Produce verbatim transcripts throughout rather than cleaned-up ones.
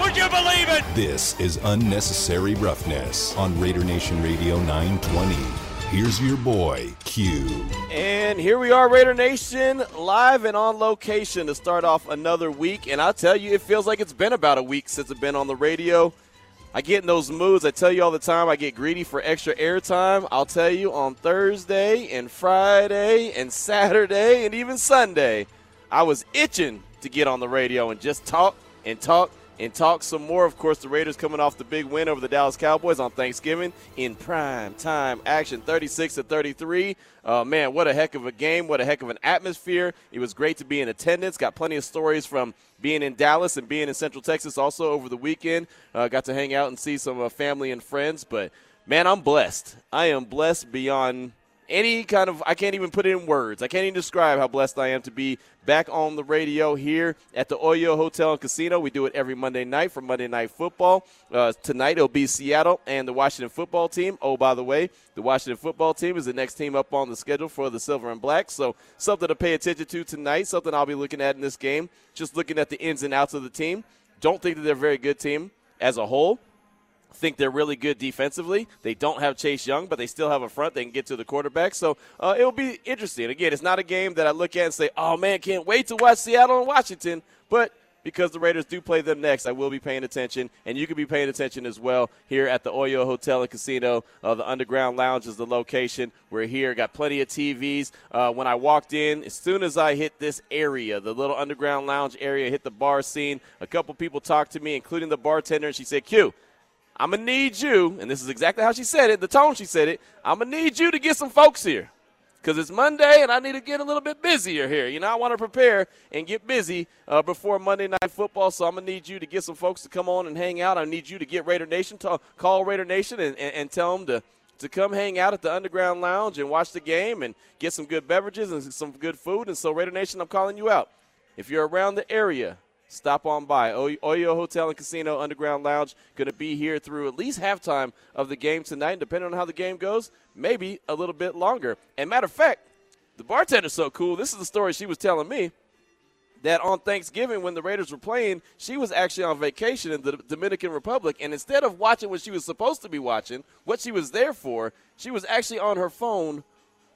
Would you believe it? This is Unnecessary Roughness on Raider Nation Radio nine twenty. Here's your boy, Q. And here we are, Raider Nation, live and on location to start off another week. And I'll tell you, it feels like it's been about a week since I've been on the radio. I get in those moods. I tell you all the time, I get greedy for extra airtime. I'll tell you, on Thursday and Friday and Saturday and even Sunday, I was itching to get on the radio and just talk and talk and talk some more. Of course, the Raiders coming off the big win over the Dallas Cowboys on Thanksgiving in prime time action, thirty-six to thirty-three. Uh, man, what a heck of a game. What a heck of an atmosphere. It was great to be in attendance. Got plenty of stories from being in Dallas and being in Central Texas also over the weekend. Uh, got to hang out and see some uh, family and friends. But, man, I'm blessed. I am blessed beyond any kind of – I can't even put it in words. I can't even describe how blessed I am to be back on the radio here at the Oyo Hotel and Casino. We do it every Monday night for Monday Night Football. Uh, tonight it will be Seattle and the Washington football team. Oh, by the way, the Washington football team is the next team up on the schedule for the Silver and Blacks. So something to pay attention to tonight, something I'll be looking at in this game, just looking at the ins and outs of the team. Don't think that they're a very good team as a whole. Think they're really good defensively. They don't have Chase Young, but they still have a front. They can get to the quarterback. So uh, it'll be interesting. Again, it's not a game that I look at and say, oh, man, can't wait to watch Seattle and Washington. But because the Raiders do play them next, I will be paying attention, and you can be paying attention as well here at the Oyo Hotel and Casino. Uh, the Underground Lounge is the location. We're here. Got plenty of T Vs. Uh, when I walked in, as soon as I hit this area, the little Underground Lounge area, hit the bar scene, a couple people talked to me, including the bartender, and she said, Q, I'm going to need you, and this is exactly how she said it, the tone she said it, I'm going to need you to get some folks here because it's Monday and I need to get a little bit busier here. You know, I want to prepare and get busy uh, before Monday Night Football, so I'm going to need you to get some folks to come on and hang out. I need you to get Raider Nation, to call Raider Nation and, and, and tell them to, to come hang out at the Underground Lounge and watch the game and get some good beverages and some good food. And so, Raider Nation, I'm calling you out. If you're around the area, stop on by. Oyo Hotel and Casino, Underground Lounge, going to be here through at least halftime of the game tonight. And depending on how the game goes, maybe a little bit longer. And matter of fact, the bartender's so cool. This is the story she was telling me, that on Thanksgiving when the Raiders were playing, she was actually on vacation in the Dominican Republic. And instead of watching what she was supposed to be watching, what she was there for, she was actually on her phone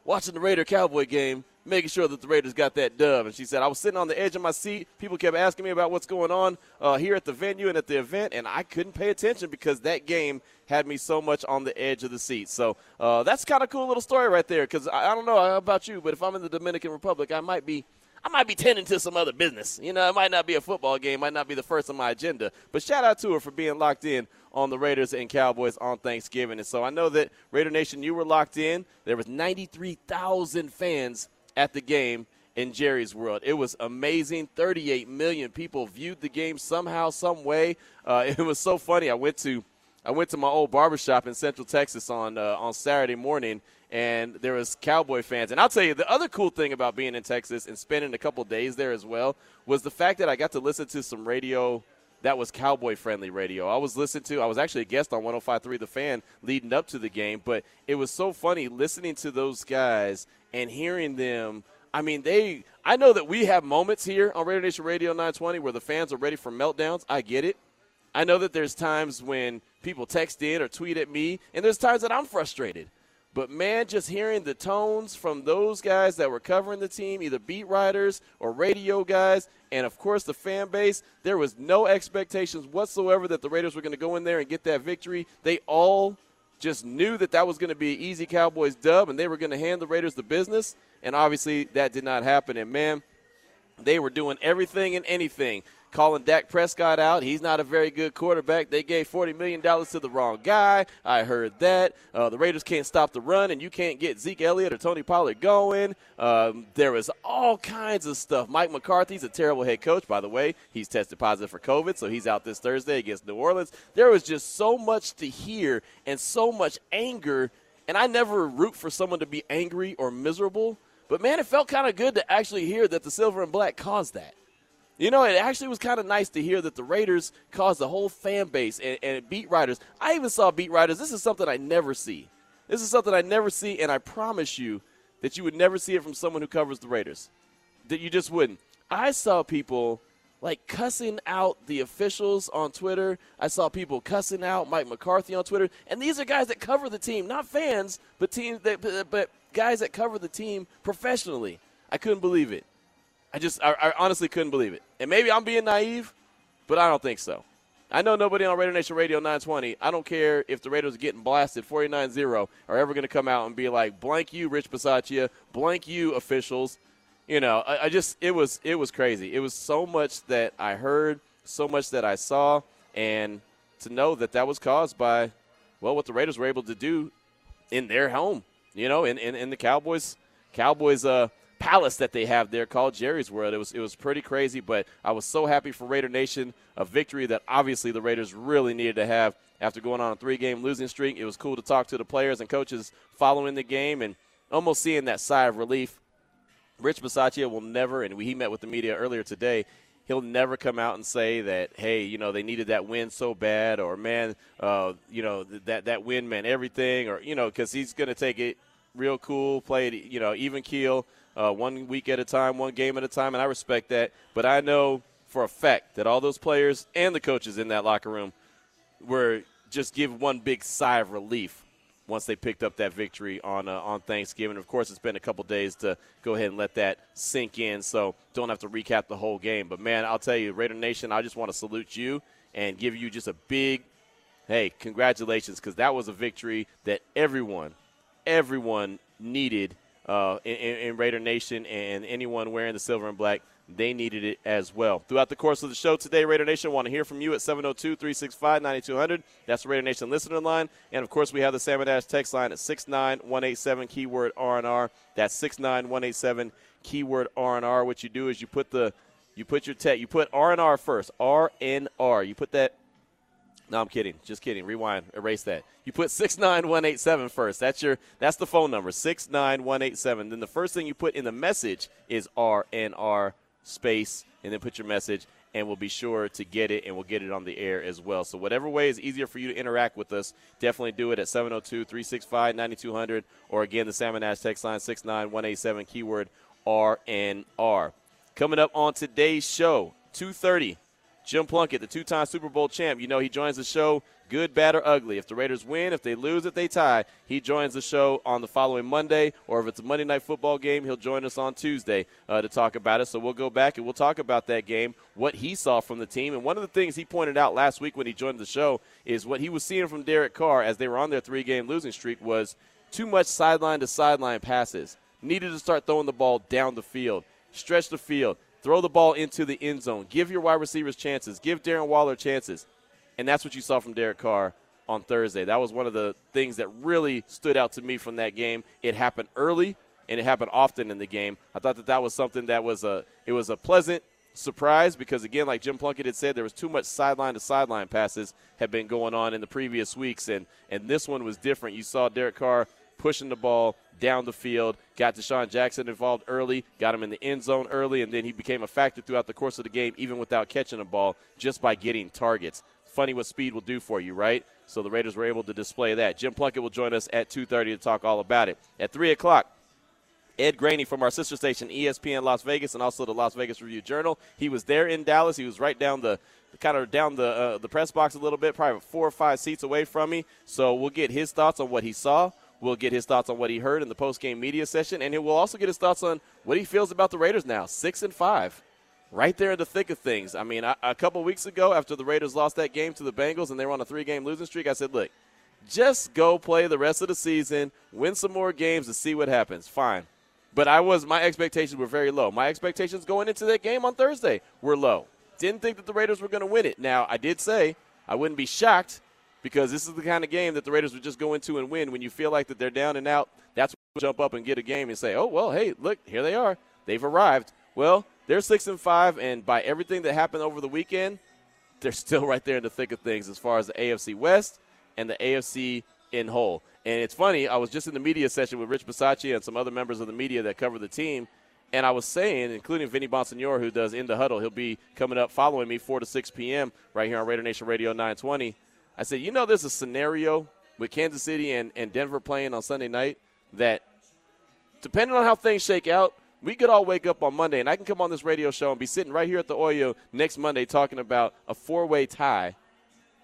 watching the Raider-Cowboy game, making sure that the Raiders got that dub. And she said, I was sitting on the edge of my seat. People kept asking me about what's going on uh, here at the venue and at the event, and I couldn't pay attention because that game had me so much on the edge of the seat. So uh, that's kind of a cool little story right there, because I, I don't know about you, but if I'm in the Dominican Republic, I might be I might be tending to some other business. You know, it might not be a football game, might not be the first on my agenda. But shout out to her for being locked in on the Raiders and Cowboys on Thanksgiving. And so I know that, Raider Nation, you were locked in. There was ninety-three thousand fans at the game in Jerry's World. It was amazing. thirty-eight million people viewed the game somehow, some way. Uh, it was so funny. I went to I went to my old barbershop in Central Texas on uh, on Saturday morning, and there was Cowboy fans. And I'll tell you, the other cool thing about being in Texas and spending a couple days there as well was the fact that I got to listen to some radio that was Cowboy-friendly radio. I was listening to – I was actually a guest on one oh five point three The Fan leading up to the game, but it was so funny listening to those guys and hearing them. I mean, they – I know that we have moments here on Raider Nation Radio nine twenty where the fans are ready for meltdowns. I get it. I know that there's times when people text in or tweet at me, and there's times that I'm frustrated. But, man, just hearing the tones from those guys that were covering the team, either beat writers or radio guys, and, of course, the fan base, there was no expectations whatsoever that the Raiders were going to go in there and get that victory. They all just knew that that was going to be an easy Cowboys dub, and they were going to hand the Raiders the business, and obviously that did not happen. And, man, they were doing everything and anything. calling Dak Prescott out. He's not a very good quarterback. They gave forty million dollars to the wrong guy. I heard that. Uh, the Raiders can't stop the run, and you can't get Zeke Elliott or Tony Pollard going. Um, there was all kinds of stuff. Mike McCarthy's a terrible head coach, by the way. He's tested positive for COVID, so he's out this Thursday against New Orleans. There was just so much to hear and so much anger, and I never root for someone to be angry or miserable. But, man, it felt kind of good to actually hear that the Silver and Black caused that. You know, it actually was kind of nice to hear that the Raiders caused the whole fan base and, and beat writers. I even saw beat writers. This is something I never see. This is something I never see, and I promise you that you would never see it from someone who covers the Raiders. That you just wouldn't. I saw people, like, cussing out the officials on Twitter. I saw people cussing out Mike McCarthy on Twitter. And these are guys that cover the team, not fans, but teams that, but, but guys that cover the team professionally. I couldn't believe it. I just I, I honestly couldn't believe it. And maybe I'm being naive, but I don't think so. I know nobody on Raider Nation Radio nine twenty, I don't care if the Raiders are getting blasted forty-nine zero, are ever going to come out and be like, blank you, Rich Bisaccia, blank you, officials. You know, I, I just it was it was crazy. It was so much that I heard, so much that I saw, and to know that that was caused by, well, what the Raiders were able to do in their home. You know, in, in, in the Cowboys Cowboys uh, palace that they have there called Jerry's World. It was it was pretty crazy, but I was so happy for Raider Nation, a victory that obviously the Raiders really needed to have after going on a three-game losing streak. It was cool to talk to the players and coaches following the game and almost seeing that sigh of relief. Rich Bisaccia will never, and he met with the media earlier today, he'll never come out and say that, hey, you know, they needed that win so bad, or, man, uh, you know, that that win meant everything, or, you know, because he's going to take it real cool, play it, you know, even keel, uh, one week at a time, one game at a time, and I respect that. But I know for a fact that all those players and the coaches in that locker room were just give one big sigh of relief once they picked up that victory on uh, on Thanksgiving. Of course, it's been a couple days to go ahead and let that sink in, so don't have to recap the whole game. But, man, I'll tell you, Raider Nation, I just want to salute you and give you just a big, hey, congratulations, because that was a victory that everyone, everyone needed uh, in, in Raider Nation, and anyone wearing the silver and black, they needed it as well. Throughout the course of the show today, Raider Nation, I want to hear from you at seven oh two, three six five, nine two hundred. That's the Raider Nation listener line. And, of course, we have the Samba Dash text line at six nine one eight seven, keyword R and R. That's six nine one eight seven, keyword R and R. What you do is you put the you put your tech, you put R and R first, R and R. You put that. No, I'm kidding. Just kidding. Rewind. Erase that. You put six nine one eight seven first. That's your. That's the phone number, six nine one eight seven. Then the first thing you put in the message is R and R. Space, and then put your message, and we'll be sure to get it, and we'll get it on the air as well. So whatever way is easier for you to interact with us, definitely do it at seven oh two, three six five, nine two hundred, or, again, the Salmon Ash text line, six nine one eight seven, keyword R and R. Coming up on today's show, two thirty, Jim Plunkett, the two-time Super Bowl champ. You know he joins the show, good, bad, or ugly. If the Raiders win, if they lose, if they tie, he joins the show on the following Monday, or if it's a Monday night football game, he'll join us on Tuesday uh, to talk about it. So we'll go back and we'll talk about that game, what he saw from the team. And one of the things he pointed out last week when he joined the show is what he was seeing from Derek Carr as they were on their three-game losing streak was too much sideline-to-sideline passes. Needed to start throwing the ball down the field, stretch the field, throw the ball into the end zone, give your wide receivers chances, give Darren Waller chances. And that's what you saw from Derek Carr on Thursday. That was one of the things that really stood out to me from that game. It happened early, and it happened often in the game. I thought that that was something that was a it was a pleasant surprise because, again, like Jim Plunkett had said, there was too much sideline-to-sideline passes had been going on in the previous weeks, and, and this one was different. You saw Derek Carr pushing the ball down the field, got DeSean Jackson involved early, got him in the end zone early, and then he became a factor throughout the course of the game, even without catching the ball, just by getting targets. Funny what speed will do for you, right? So the Raiders were able to display that. Jim Plunkett will join us at two thirty to talk all about it. At three o'clock, Ed Graney from our sister station, E S P N Las Vegas, and also the Las Vegas Review-Journal. He was there in Dallas. He was right down the kind of down the uh, the press box a little bit, probably four or five seats away from me. So we'll get his thoughts on what he saw. We'll get his thoughts on what he heard in the post-game media session, and we'll also get his thoughts on what he feels about the Raiders now, six and five. Right there in the thick of things. I mean, a, a couple weeks ago after the Raiders lost that game to the Bengals and they were on a three-game losing streak, I said, look, just go play the rest of the season, win some more games, and see what happens. Fine. But I was my expectations were very low. My expectations going into that game on Thursday were low. didn't think that the Raiders were going to win it. Now, I did say I wouldn't be shocked, because this is the kind of game that the Raiders would just go into and win. When you feel like that they're down and out, that's when you jump up and get a game and say, oh, well, hey, look, here they are. They've arrived. Well, they're six and five, and by everything that happened over the weekend, they're still right there in the thick of things as far as the A F C West and the A F C in whole. And it's funny, I was just in the media session with Rich Bisaccia and some other members of the media that cover the team, and I was saying, including Vinny Bonsignor, who does In the Huddle, he'll be coming up following me four to six p.m. right here on Raider Nation Radio nine twenty. I said, you know, there's a scenario with Kansas City and, and Denver playing on Sunday night that, depending on how things shake out, we could all wake up on Monday, and I can come on this radio show and be sitting right here at the Oyo next Monday talking about a four-way tie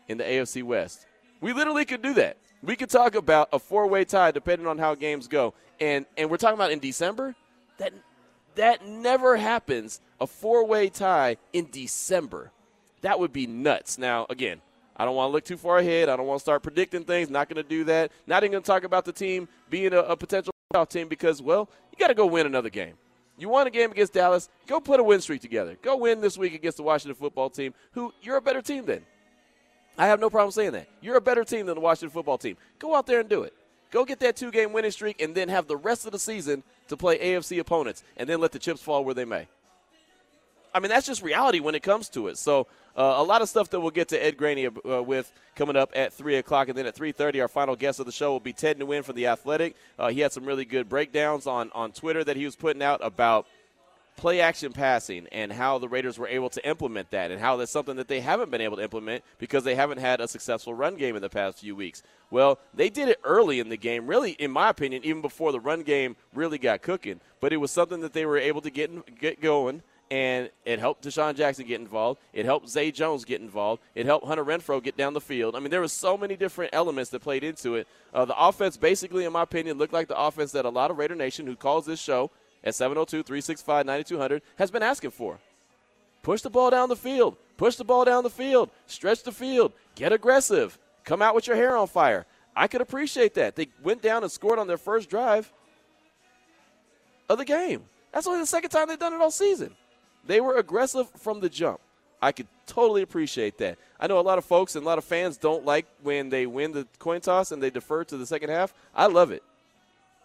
in the A F C West. We literally could do that. We could talk about a four-way tie depending on how games go. And and we're talking about in December? That that never happens, a four-way tie in December. That would be nuts. Now, again, I don't want to look too far ahead. I don't want to start predicting things. Not going to do that. Not even going to talk about the team being a, a potential playoff team because, well, you got to go win another game. You won a game against Dallas. Go put a win streak together. Go win this week against the Washington football team, who you're a better team than. I have no problem saying that. You're a better team than the Washington football team. Go out there and do it. Go get that two-game winning streak and then have the rest of the season to play A F C opponents and then let the chips fall where they may. I mean, that's just reality when it comes to it. So uh, a lot of stuff that we'll get to Ed Graney uh, with coming up at three o'clock. And then at three thirty, our final guest of the show will be Ted Nguyen from The Athletic. Uh, he had some really good breakdowns on, on Twitter that he was putting out about play-action passing and how the Raiders were able to implement that and how that's something that they haven't been able to implement because they haven't had a successful run game in the past few weeks. Well, they did it early in the game, really, in my opinion, even before the run game really got cooking. But it was something that they were able to get in, get going, and it helped DeSean Jackson get involved. It helped Zay Jones get involved. It helped Hunter Renfrow get down the field. I mean, there were so many different elements that played into it. Uh, the offense basically, in my opinion, looked like the offense that a lot of Raider Nation who calls this show at seven oh two, three six five, nine two hundred, has been asking for. Push the ball down the field. Push the ball down the field. Stretch the field. Get aggressive. Come out with your hair on fire. I could appreciate that. They went down and scored on their first drive of the game. That's only the second time they've done it all season. They were aggressive from the jump. I could totally appreciate that. I know a lot of folks and a lot of fans don't like when they win the coin toss and they defer to the second half. I love it.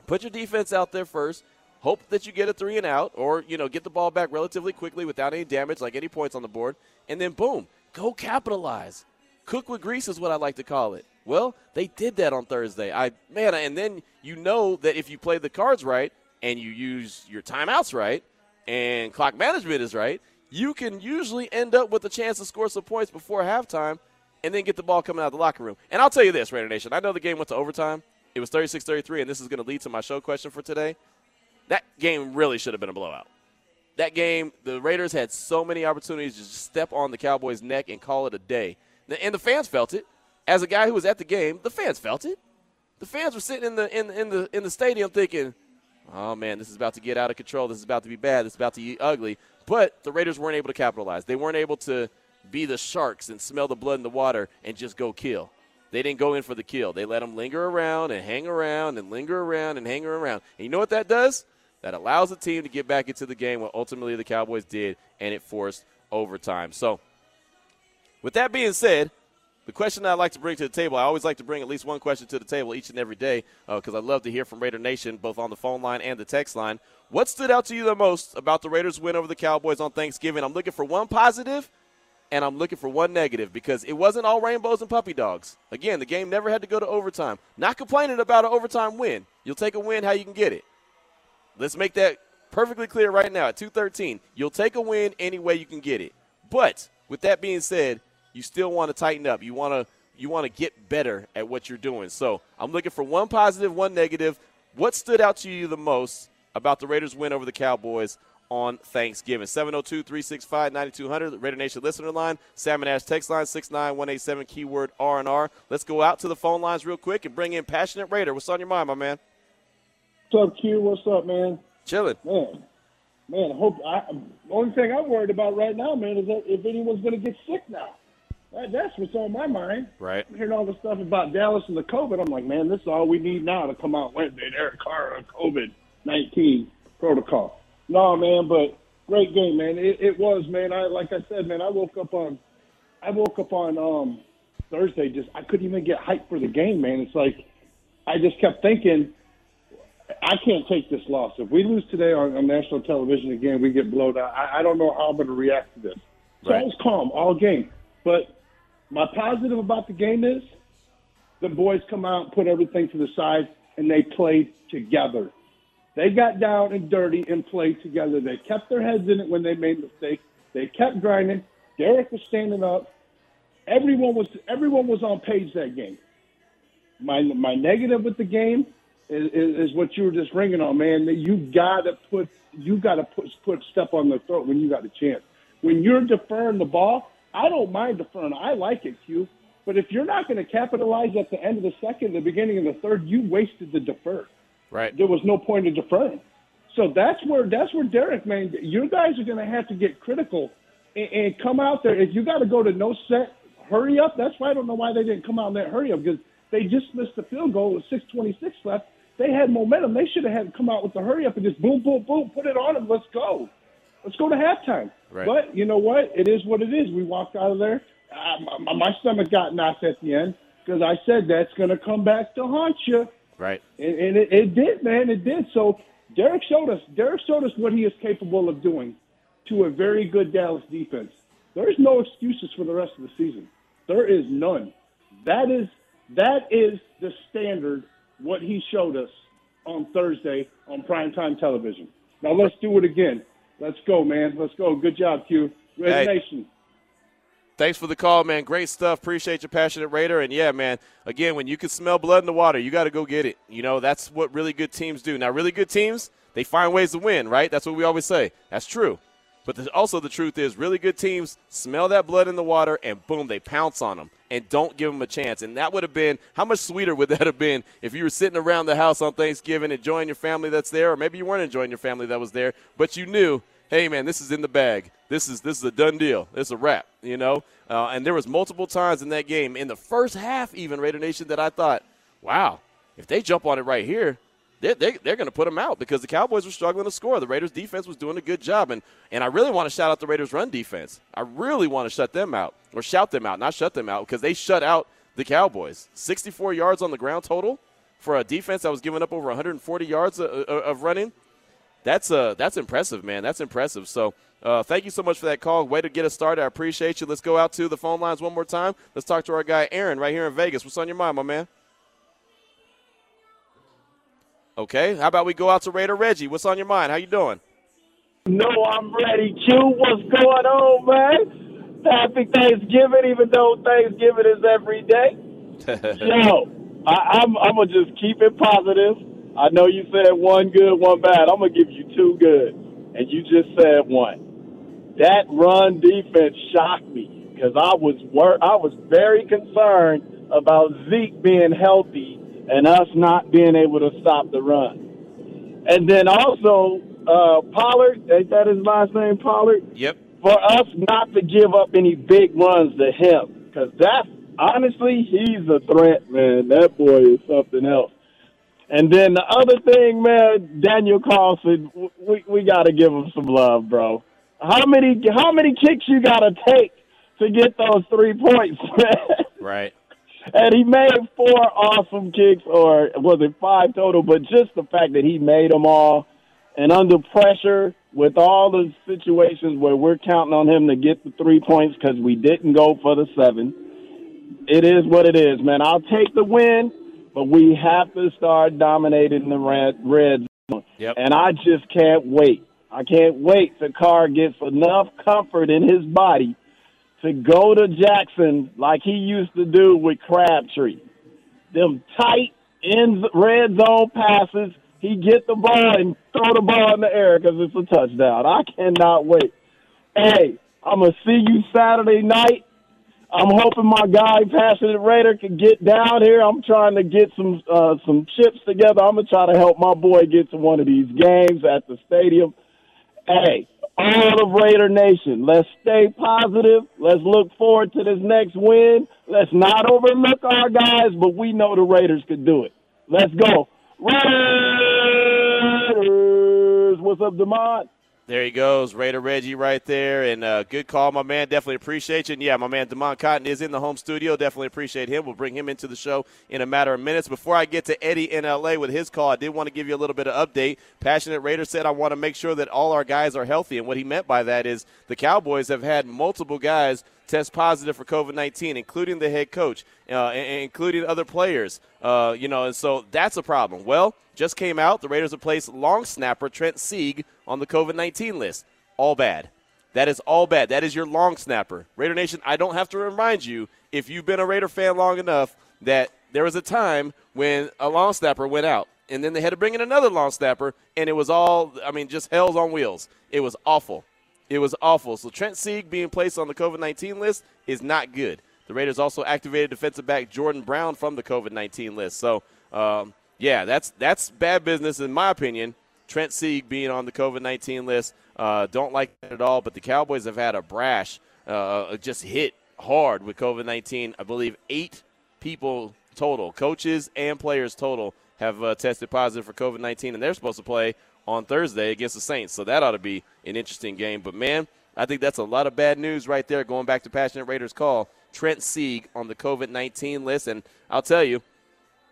Put your defense out there first. Hope that you get a three and out or, you know, get the ball back relatively quickly without any damage, like any points on the board, and then, boom, go capitalize. Cook with grease is what I like to call it. Well, they did that on Thursday. I man, and then you know that if you play the cards right and you use your timeouts right and clock management is right, you can usually end up with a chance to score some points before halftime and then get the ball coming out of the locker room. And I'll tell you this, Raider Nation, I know the game went to overtime. It was thirty-six thirty-three, and this is going to lead to my show question for today. That game really should have been a blowout. That game, the Raiders had so many opportunities to just step on the Cowboys' neck and call it a day. And the fans felt it. As a guy who was at the game, the fans felt it. The fans were sitting in the in the, in the in the stadium thinking, oh, man, this is about to get out of control. This is about to be bad. This is about to be ugly. But the Raiders weren't able to capitalize. They weren't able to be the sharks and smell the blood in the water and just go kill. They didn't go in for the kill. They let them linger around and hang around and linger around and hang around. And you know what that does? That allows the team to get back into the game, what ultimately the Cowboys did, and it forced overtime. So with that being said, the question that I like to bring to the table, I always like to bring at least one question to the table each and every day because uh, I love to hear from Raider Nation both on the phone line and the text line. What stood out to you the most about the Raiders' win over the Cowboys on Thanksgiving? I'm looking for one positive, and I'm looking for one negative because it wasn't all rainbows and puppy dogs. Again, the game never had to go to overtime. Not complaining about an overtime win. You'll take a win how you can get it. Let's make that perfectly clear right now at two thirteen. You'll take a win any way you can get it. But with that being said, you still want to tighten up. You want to you want to get better at what you're doing. So I'm looking for one positive, one negative. What stood out to you the most about the Raiders' win over the Cowboys on Thanksgiving? seven oh two, three six five, nine two hundred, Raider Nation listener line, Salmon Ash text line, six nine one eight seven, keyword R and R. Let's go out to the phone lines real quick and bring in Passionate Raider. What's on your mind, my man? What's up, Q? What's up, man? Chilling. Man, man. I hope. I, the only thing I'm worried about right now, man, is that if anyone's going to get sick now. That, that's what's on my mind. Right. I'm hearing all the stuff about Dallas and the COVID. I'm like, man, this is all we need now to come out Wednesday. Derek Carr on COVID nineteen protocol. No, man, but Great game, man. It, it was, man. I like I said, man. I woke up on, I woke up on um, Thursday. Just I couldn't even get hyped for the game, man. It's like I just kept thinking, I can't take this loss. If we lose today on, on national television again, we get blown out. I, I don't know how I'm going to react to this. So right. I was calm all game. But my positive about the game is the boys come out, put everything to the side, and they played together. They got down and dirty and played together. They kept their heads in it when they made mistakes. They kept grinding. Derek was standing up. Everyone was everyone was on page that game. My my negative with the game is, is, is what you were just ringing on, man. You gotta put you gotta put put step on their throat when you got a chance. When you're deferring the ball, I don't mind deferring. I like it, Q. But if you're not going to capitalize at the end of the second, the beginning of the third, you wasted the defer. Right. There was no point in deferring. So that's where that's where Derek, man, your guys are going to have to get critical and, and come out there. If you got to go to no set, hurry up. That's why I don't know why they didn't come out in that hurry up, because they just missed the field goal with six twenty-six left. They had momentum. They should have had come out with the hurry up and just boom, boom, boom, put it on them. Let's go. Let's go to halftime. Right. But you know what? It is what it is. We walked out of there. I, my, my stomach got knocked at the end because I said that's going to come back to haunt you. Right. And, and it, it did, man. It did. So Derek showed us. Derek showed us what he is capable of doing to a very good Dallas defense. There's no excuses for the rest of the season. There is none. That is that is the standard, what he showed us on Thursday on primetime television. Now let's do it again. Let's go, man. Let's go. Good job, Q. Raider Nation. Thanks for the call, man. Great stuff. Appreciate your passionate Raider. And, yeah, man, again, when you can smell blood in the water, you got to go get it. You know, that's what really good teams do. Now, really good teams, they find ways to win, right? That's what we always say. That's true. But the, also the truth is really good teams smell that blood in the water and, boom, they pounce on them and don't give them a chance. And that would have been – how much sweeter would that have been if you were sitting around the house on Thanksgiving enjoying your family that's there, or maybe you weren't enjoying your family that was there, but you knew, hey, man, this is in the bag. This is this is a done deal. It's a wrap, you know. Uh, and there was multiple times in that game, in the first half even, Raider Nation, that I thought, wow, if they jump on it right here, they, they, they're going to put them out because the Cowboys were struggling to score. The Raiders' defense was doing a good job. And, and I really want to shout out the Raiders' run defense. I really want to shut them out or shout them out, not shut them out, because they shut out the Cowboys. sixty-four yards on the ground total for a defense that was giving up over one hundred forty yards of, of running. That's uh, that's impressive, man. That's impressive. So uh, thank you so much for that call. Way to get us started. I appreciate you. Let's go out to the phone lines one more time. Let's talk to our guy Aaron right here in Vegas. What's on your mind, my man? Okay. How about we go out to Raider Reggie? What's on your mind? How you doing? No, I'm ready, Q. What's going on, man? Happy Thanksgiving, even though Thanksgiving is every day. Yo, I, I'm, I'm going to just keep it positive. I know you said one good, one bad. I'm going to give you two good, and you just said one. That run defense shocked me because I was wor- I was very concerned about Zeke being healthy and us not being able to stop the run. And then also uh, Pollard, ain't that his last name, Pollard? Yep. For us not to give up any big runs to him, because that's honestly, he's a threat, man. That boy is something else. And then the other thing, man, Daniel Carlson, we we got to give him some love, bro. How many how many kicks you got to take to get those three points, man? Right. And he made four awesome kicks, or was it five total? But just the fact that he made them all, and under pressure with all the situations where we're counting on him to get the three points because we didn't go for the seven. It is what it is, man. I'll take the win. But we have to start dominating the red, red zone. Yep. And I just can't wait. I can't wait till Carr gets enough comfort in his body to go to Jackson like he used to do with Crabtree. Them tight end red zone passes, he get the ball and throw the ball in the air because it's a touchdown. I cannot wait. Hey, I'm going to see you Saturday night. I'm hoping my guy, Passionate Raider, can get down here. I'm trying to get some uh, some chips together. I'm going to try to help my boy get to one of these games at the stadium. Hey, all of Raider Nation, let's stay positive. Let's look forward to this next win. Let's not overlook our guys, but we know the Raiders could do it. Let's go. Raiders! What's up, DeMond? There he goes, Raider Reggie right there, and uh, good call, my man. Definitely appreciate you. And, yeah, my man Damon Cotton is in the home studio. Definitely appreciate him. We'll bring him into the show in a matter of minutes. Before I get to Eddie in L A with his call, I did want to give you a little bit of update. Passionate Raider said, I want to make sure that all our guys are healthy. And what he meant by that is the Cowboys have had multiple guys test positive for COVID nineteen, including the head coach, uh, including other players, uh, you know, and so that's a problem. Well, just came out, the Raiders have placed long snapper Trent Sieg on the COVID nineteen list. All bad. That is all bad. That is your long snapper. Raider Nation, I don't have to remind you, if you've been a Raider fan long enough, that there was a time when a long snapper went out, and then they had to bring in another long snapper, and it was all, I mean, just hell's on wheels. It was awful. It was awful. So Trent Sieg being placed on the COVID nineteen list is not good. The Raiders also activated defensive back Jordan Brown from the COVID nineteen list. So, um, yeah, that's that's bad business in my opinion. Trent Sieg being on the COVID nineteen list, uh, don't like that at all. But the Cowboys have had a brash, uh, just hit hard with COVID nineteen. I believe eight people total, coaches and players total, have uh, tested positive for COVID nineteen, and they're supposed to play on Thursday against the Saints. So that ought to be an interesting game. But, man, I think that's a lot of bad news right there, going back to Passionate Raiders' call. Trent Sieg on the COVID nineteen list. And I'll tell you,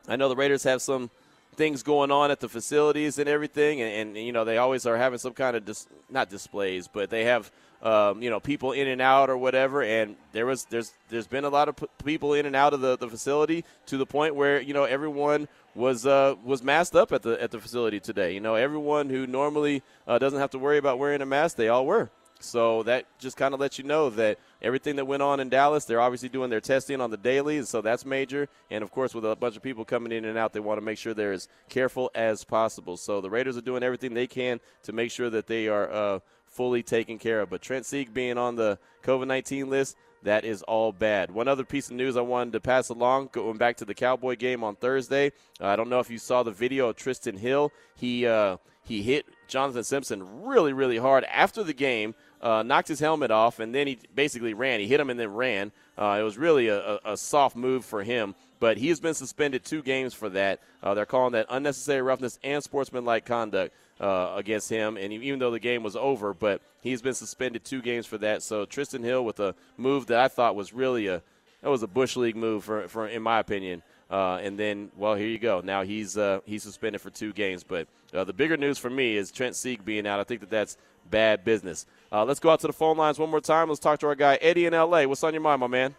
I know the Raiders have some things going on at the facilities and everything. And, and you know, they always are having some kind of, dis- not displays, but they have, um, you know, people in and out or whatever. And there was there's there's been a lot of p- people in and out of the, the facility, to the point where, you know, everyone – was uh was masked up at the at the facility today. You know, everyone who normally uh, doesn't have to worry about wearing a mask, they all were. So that just kind of lets you know that everything that went on in Dallas, they're obviously doing their testing on the daily, and so that's major. And, of course, with a bunch of people coming in and out, they want to make sure they're as careful as possible. So the Raiders are doing everything they can to make sure that they are uh, fully taken care of. But Trent Sieg being on the COVID nineteen list, that is all bad. One other piece of news I wanted to pass along, going back to the Cowboy game on Thursday. Uh, I don't know if you saw the video of Tristan Hill. He uh, he hit Jonathan Simpson really, really hard after the game, uh, knocked his helmet off, and then he basically ran. He hit him and then ran. Uh, it was really a, a, a soft move for him, but he has been suspended two games for that. Uh, they're calling that unnecessary roughness and sportsmanlike conduct uh, against him, and even though the game was over, but he's been suspended two games for that. So Tristan Hill with a move that I thought was really a that was a Bush League move, for, for in my opinion. Uh, and then, well, here you go. Now he's uh, he's suspended for two games. But uh, the bigger news for me is Trent Sieg being out. I think that that's bad business. Uh, let's go out to the phone lines one more time. Let's talk to our guy Eddie in L A. What's on your mind, my man?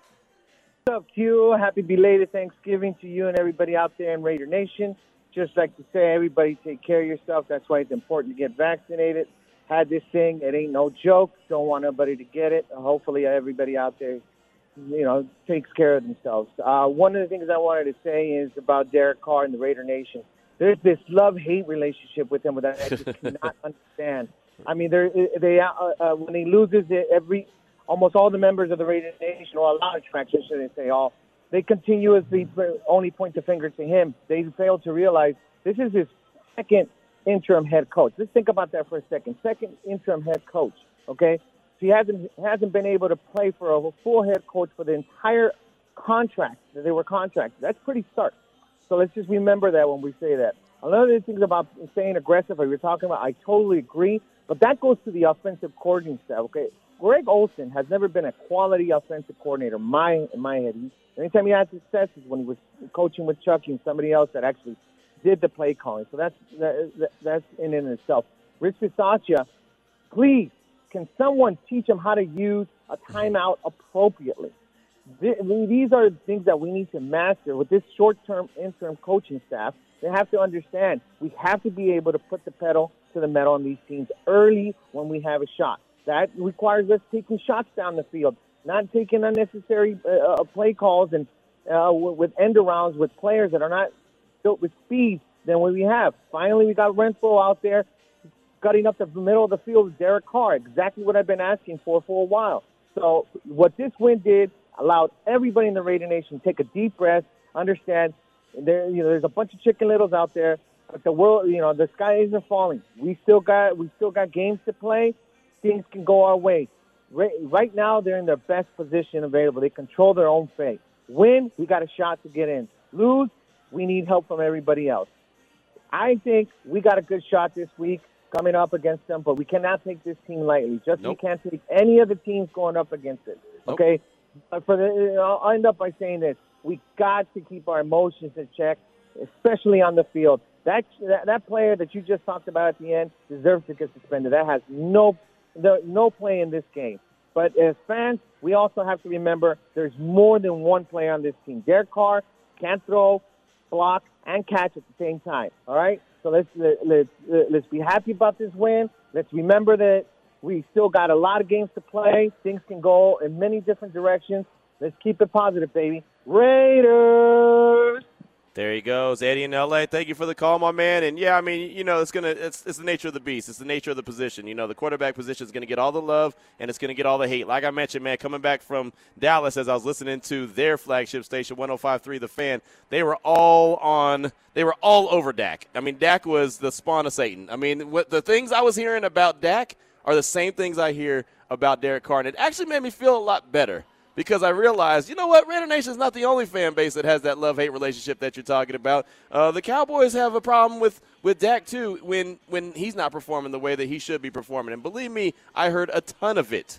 What's up, Q? Happy belated Thanksgiving to you and everybody out there in Raider Nation. Just like to say, everybody take care of yourself. That's why it's important to get vaccinated. Had this thing. It ain't no joke. Don't want nobody to get it. Hopefully everybody out there, you know, takes care of themselves. Uh, one of the things I wanted to say is about Derek Carr and the Raider Nation. There's this love-hate relationship with him that I just cannot understand. I mean, they uh, uh, when he loses, it, every almost all the members of the Raider Nation, or a lot of tracks, I shouldn't say all, they continuously only point the finger to him. They fail to realize this is his second interim head coach. Let's think about that for a second. Second interim head coach, okay? He hasn't hasn't been able to play for a full head coach for the entire contract that they were contracted. That's pretty stark. So let's just remember that when we say that. Another thing about staying aggressive, like you're talking about, I totally agree, but that goes to the offensive coordinating staff. Okay, Greg Olsen has never been a quality offensive coordinator. My in my head, anytime he had success is when he was coaching with Chucky and somebody else that actually did the play calling. So that's that, that's in and of itself. Rich Bisaccia, please. Can someone teach him how to use a timeout appropriately? These are things that we need to master with this short-term, interim coaching staff. They have to understand we have to be able to put the pedal to the metal on these teams early when we have a shot. That requires us taking shots down the field, not taking unnecessary uh, play calls and uh, with end arounds with players that are not built with speed than what we have. Finally, we got Renfro out there. Gutting up the middle of the field with Derek Carr, exactly what I've been asking for for a while. So what this win did allowed everybody in the Raider Nation to take a deep breath, understand there, you know, there's a bunch of chicken littles out there, but the world, you know, the sky isn't falling. We still got we still got games to play. Things can go our way. Right now, they're in their best position available. They control their own fate. Win, we got a shot to get in. Lose, we need help from everybody else. I think we got a good shot this week. coming up against them, but we cannot take this team lightly. Just nope. We can't take any of the teams going up against it, okay? Nope. But for the, I'll end up by saying this. We got to keep our emotions in check, especially on the field. That that, that player that you just talked about at the end deserves to get suspended. That has no no play in this game. But as fans, we also have to remember there's more than one player on this team. Derek Carr can throw, block, and catch at the same time, all right? So let's let's let's be happy about this win. Let's remember that we still got a lot of games to play. Things can go in many different directions. Let's keep it positive, baby. Raiders! There he goes, Eddie in L A. Thank you for the call, my man. And yeah, I mean, you know, it's gonna, it's, it's the nature of the beast. It's the nature of the position. You know, the quarterback position is gonna get all the love and it's gonna get all the hate. Like I mentioned, man, coming back from Dallas, as I was listening to their flagship station, one oh five point three The Fan, they were all on, they were all over Dak. I mean, Dak was the spawn of Satan. I mean, what the things I was hearing about Dak are the same things I hear about Derek Carr. And it actually made me feel a lot better. Because I realized, you know what, Raider Nation is not the only fan base that has that love-hate relationship that you're talking about. Uh, the Cowboys have a problem with, with Dak, too, when, when he's not performing the way that he should be performing. And believe me, I heard a ton of it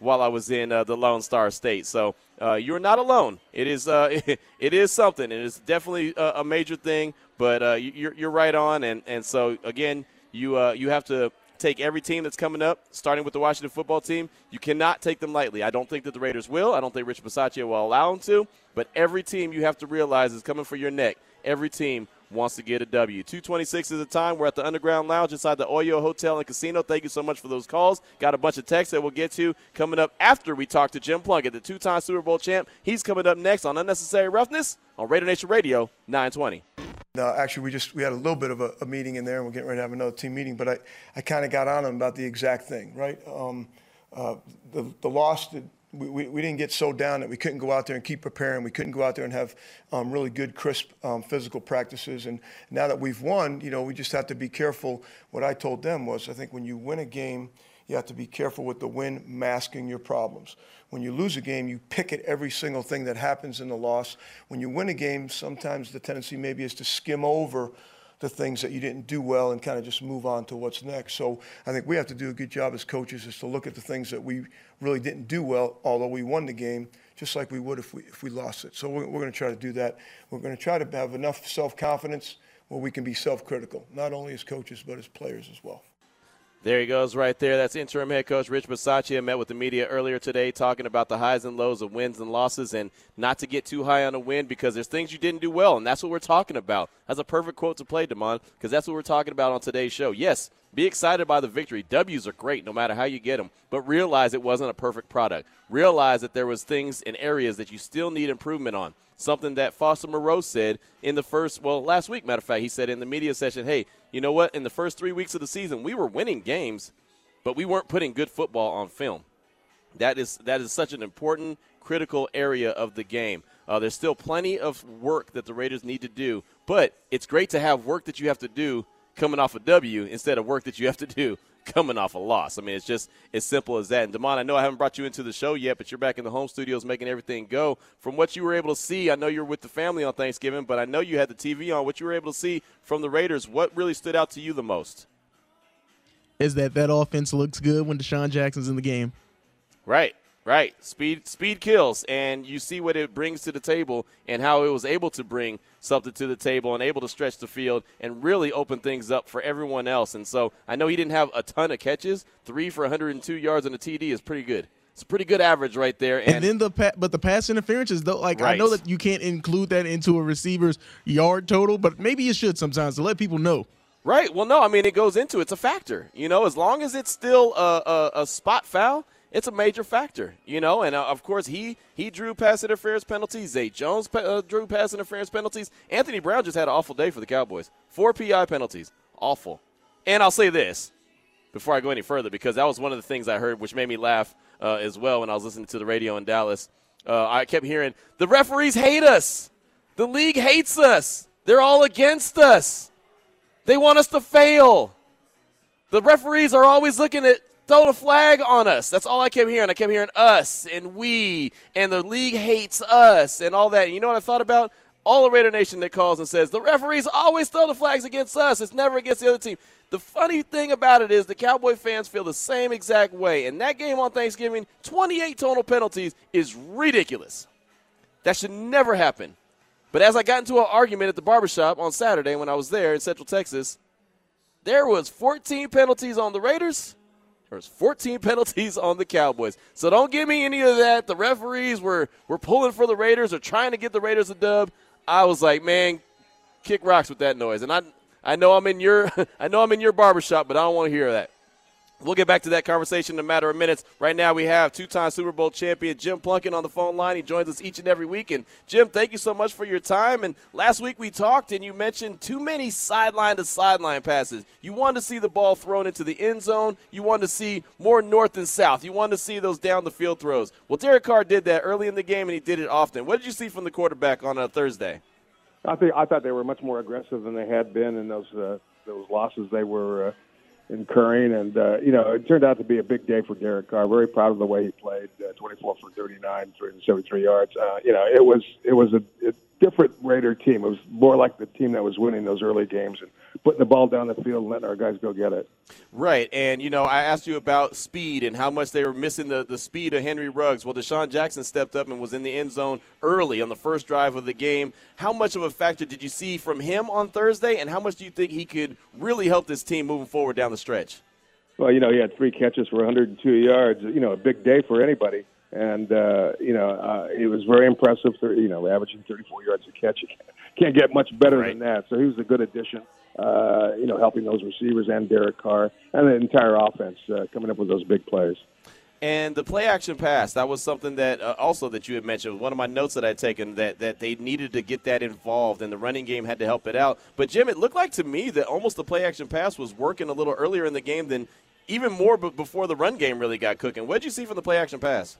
while I was in uh, the Lone Star State. So uh, you're not alone. It is uh, it, it is something, and it's definitely a, a major thing. But uh, you're, you're right on. And, and so, again, you uh, you have to – take every team that's coming up, starting with the Washington football team. You cannot take them lightly. I don't think that the Raiders will. I don't think Rich Bisaccia will allow them to. But every team you have to realize is coming for your neck. Every team wants to get a W. two twenty-six is the time. We're at the Underground Lounge inside the Oyo Hotel and Casino. Thank you so much for those calls. Got a bunch of texts that we'll get to coming up after we talk to Jim Plunkett, the two-time Super Bowl champ. He's coming up next on Unnecessary Roughness on Raider Nation Radio nine twenty. No, actually, we just we had a little bit of a, a meeting in there, and we're getting ready to have another team meeting. But I, I kind of got on him about the exact thing, right? Um, uh, the the loss, that we, we, we didn't get so down that we couldn't go out there and keep preparing. We couldn't go out there and have um, really good, crisp um, physical practices. And now that we've won, you know, we just have to be careful. What I told them was, I think when you win a game, you have to be careful with the win masking your problems. When you lose a game, you pick at every single thing that happens in the loss. When you win a game, sometimes the tendency maybe is to skim over the things that you didn't do well and kind of just move on to what's next. So I think we have to do a good job as coaches is to look at the things that we really didn't do well, although we won the game, just like we would if we, if we lost it. So we're, we're going to try to do that. We're going to try to have enough self-confidence where we can be self-critical, not only as coaches but as players as well. There he goes right there. That's interim head coach Rich Bisaccia. Met with the media earlier today talking about the highs and lows of wins and losses and not to get too high on a win because there's things you didn't do well, and that's what we're talking about. That's a perfect quote to play, Damon, because that's what we're talking about on today's show. Yes, be excited by the victory. W's are great no matter how you get them, but realize it wasn't a perfect product. Realize that there was things and areas that you still need improvement on. Something that Foster Moreau said in the first, well, last week, matter of fact, he said in the media session, hey, you know what, in the first three weeks of the season, we were winning games, but we weren't putting good football on film. That is that is such an important, critical area of the game. Uh, there's still plenty of work that the Raiders need to do, but it's great to have work that you have to do coming off a W instead of work that you have to do coming off a loss. I mean, it's just as simple as that. And, Damon, I know I haven't brought you into the show yet, but you're back in the home studios making everything go. From what you were able to see, I know you were with the family on Thanksgiving, but I know you had the T V on. What you were able to see from the Raiders, what really stood out to you the most? Is that that offense looks good when DeSean Jackson's in the game. Right, right. Speed, speed kills, and you see what it brings to the table and how it was able to bring something to the table and able to stretch the field and really open things up for everyone else. And so I know he didn't have a ton of catches. Three for one hundred two yards and a T D is pretty good. It's a pretty good average right there. And, and then the pa- but the pass interferences, though, like right. I know that you can't include that into a receiver's yard total, but maybe you should sometimes to let people know. Right. Well, no, I mean, it goes into it's a factor. You know, as long as it's still a, a, a spot foul, it's a major factor, you know, and, uh, of course, he, he drew pass interference penalties. Zay Jones pe- uh, drew pass interference penalties. Anthony Brown just had an awful day for the Cowboys. Four P I penalties. Awful. And I'll say this before I go any further because that was one of the things I heard, which made me laugh uh, as well when I was listening to the radio in Dallas. Uh, I kept hearing, the referees hate us. The league hates us. They're all against us. They want us to fail. The referees are always looking at throw the flag on us. That's all I kept hearing. I kept hearing us and we and the league hates us and all that. And you know what I thought about? all the Raider Nation that calls and says, the referees always throw the flags against us. It's never against the other team. The funny thing about it is the Cowboy fans feel the same exact way. And that game on Thanksgiving, twenty-eight total penalties is ridiculous. That should never happen. But as I got into an argument at the barbershop on Saturday when I was there in Central Texas, there was fourteen penalties on the Raiders. There was fourteen penalties on the Cowboys. So don't give me any of that. The referees were, were pulling for the Raiders or trying to get the Raiders a dub. I was like, man, kick rocks with that noise. And I I know I'm in your I know I'm in your barbershop, but I don't want to hear that. We'll get back to that conversation in a matter of minutes. Right now we have two-time Super Bowl champion Jim Plunkett on the phone line. He joins us each and every week. And, Jim, thank you so much for your time. And last week we talked and you mentioned too many sideline-to-sideline passes. You wanted to see the ball thrown into the end zone. You wanted to see more north and south. You wanted to see those down-the-field throws. Well, Derek Carr did that early in the game, and he did it often. What did you see from the quarterback on a Thursday? I think I thought they were much more aggressive than they had been in those, uh, those losses they were uh, – incurring, and uh, you know, it turned out to be a big day for Derek Carr. Very proud of the way he played. Uh, twenty-four for thirty-nine, three hundred seventy-three yards. Uh, you know, it was it was a, a different Raider team. It was more like the team that was winning those early games and putting the ball down the field and letting our guys go get it. Right, and you know, I asked you about speed and how much they were missing the, the speed of Henry Ruggs. Well, DeSean Jackson stepped up and was in the end zone early on the first drive of the game. How much of a factor did you see from him on Thursday, and how much do you think he could really help this team moving forward down the stretch? Well, you know, he had three catches for one hundred two yards. You know, a big day for anybody. And, uh, you know, uh, it was very impressive, you know, averaging thirty-four yards a catch. You can't, can't get much better right. than that. So he was a good addition, uh, you know, helping those receivers and Derek Carr and the entire offense uh, coming up with those big plays. And the play-action pass, that was something that uh, also that you had mentioned. One of my notes that I had taken that, that they needed to get that involved, and the running game had to help it out. But, Jim, it looked like to me that almost the play-action pass was working a little earlier in the game than even more b- before the run game really got cooking. What did you see from the play-action pass?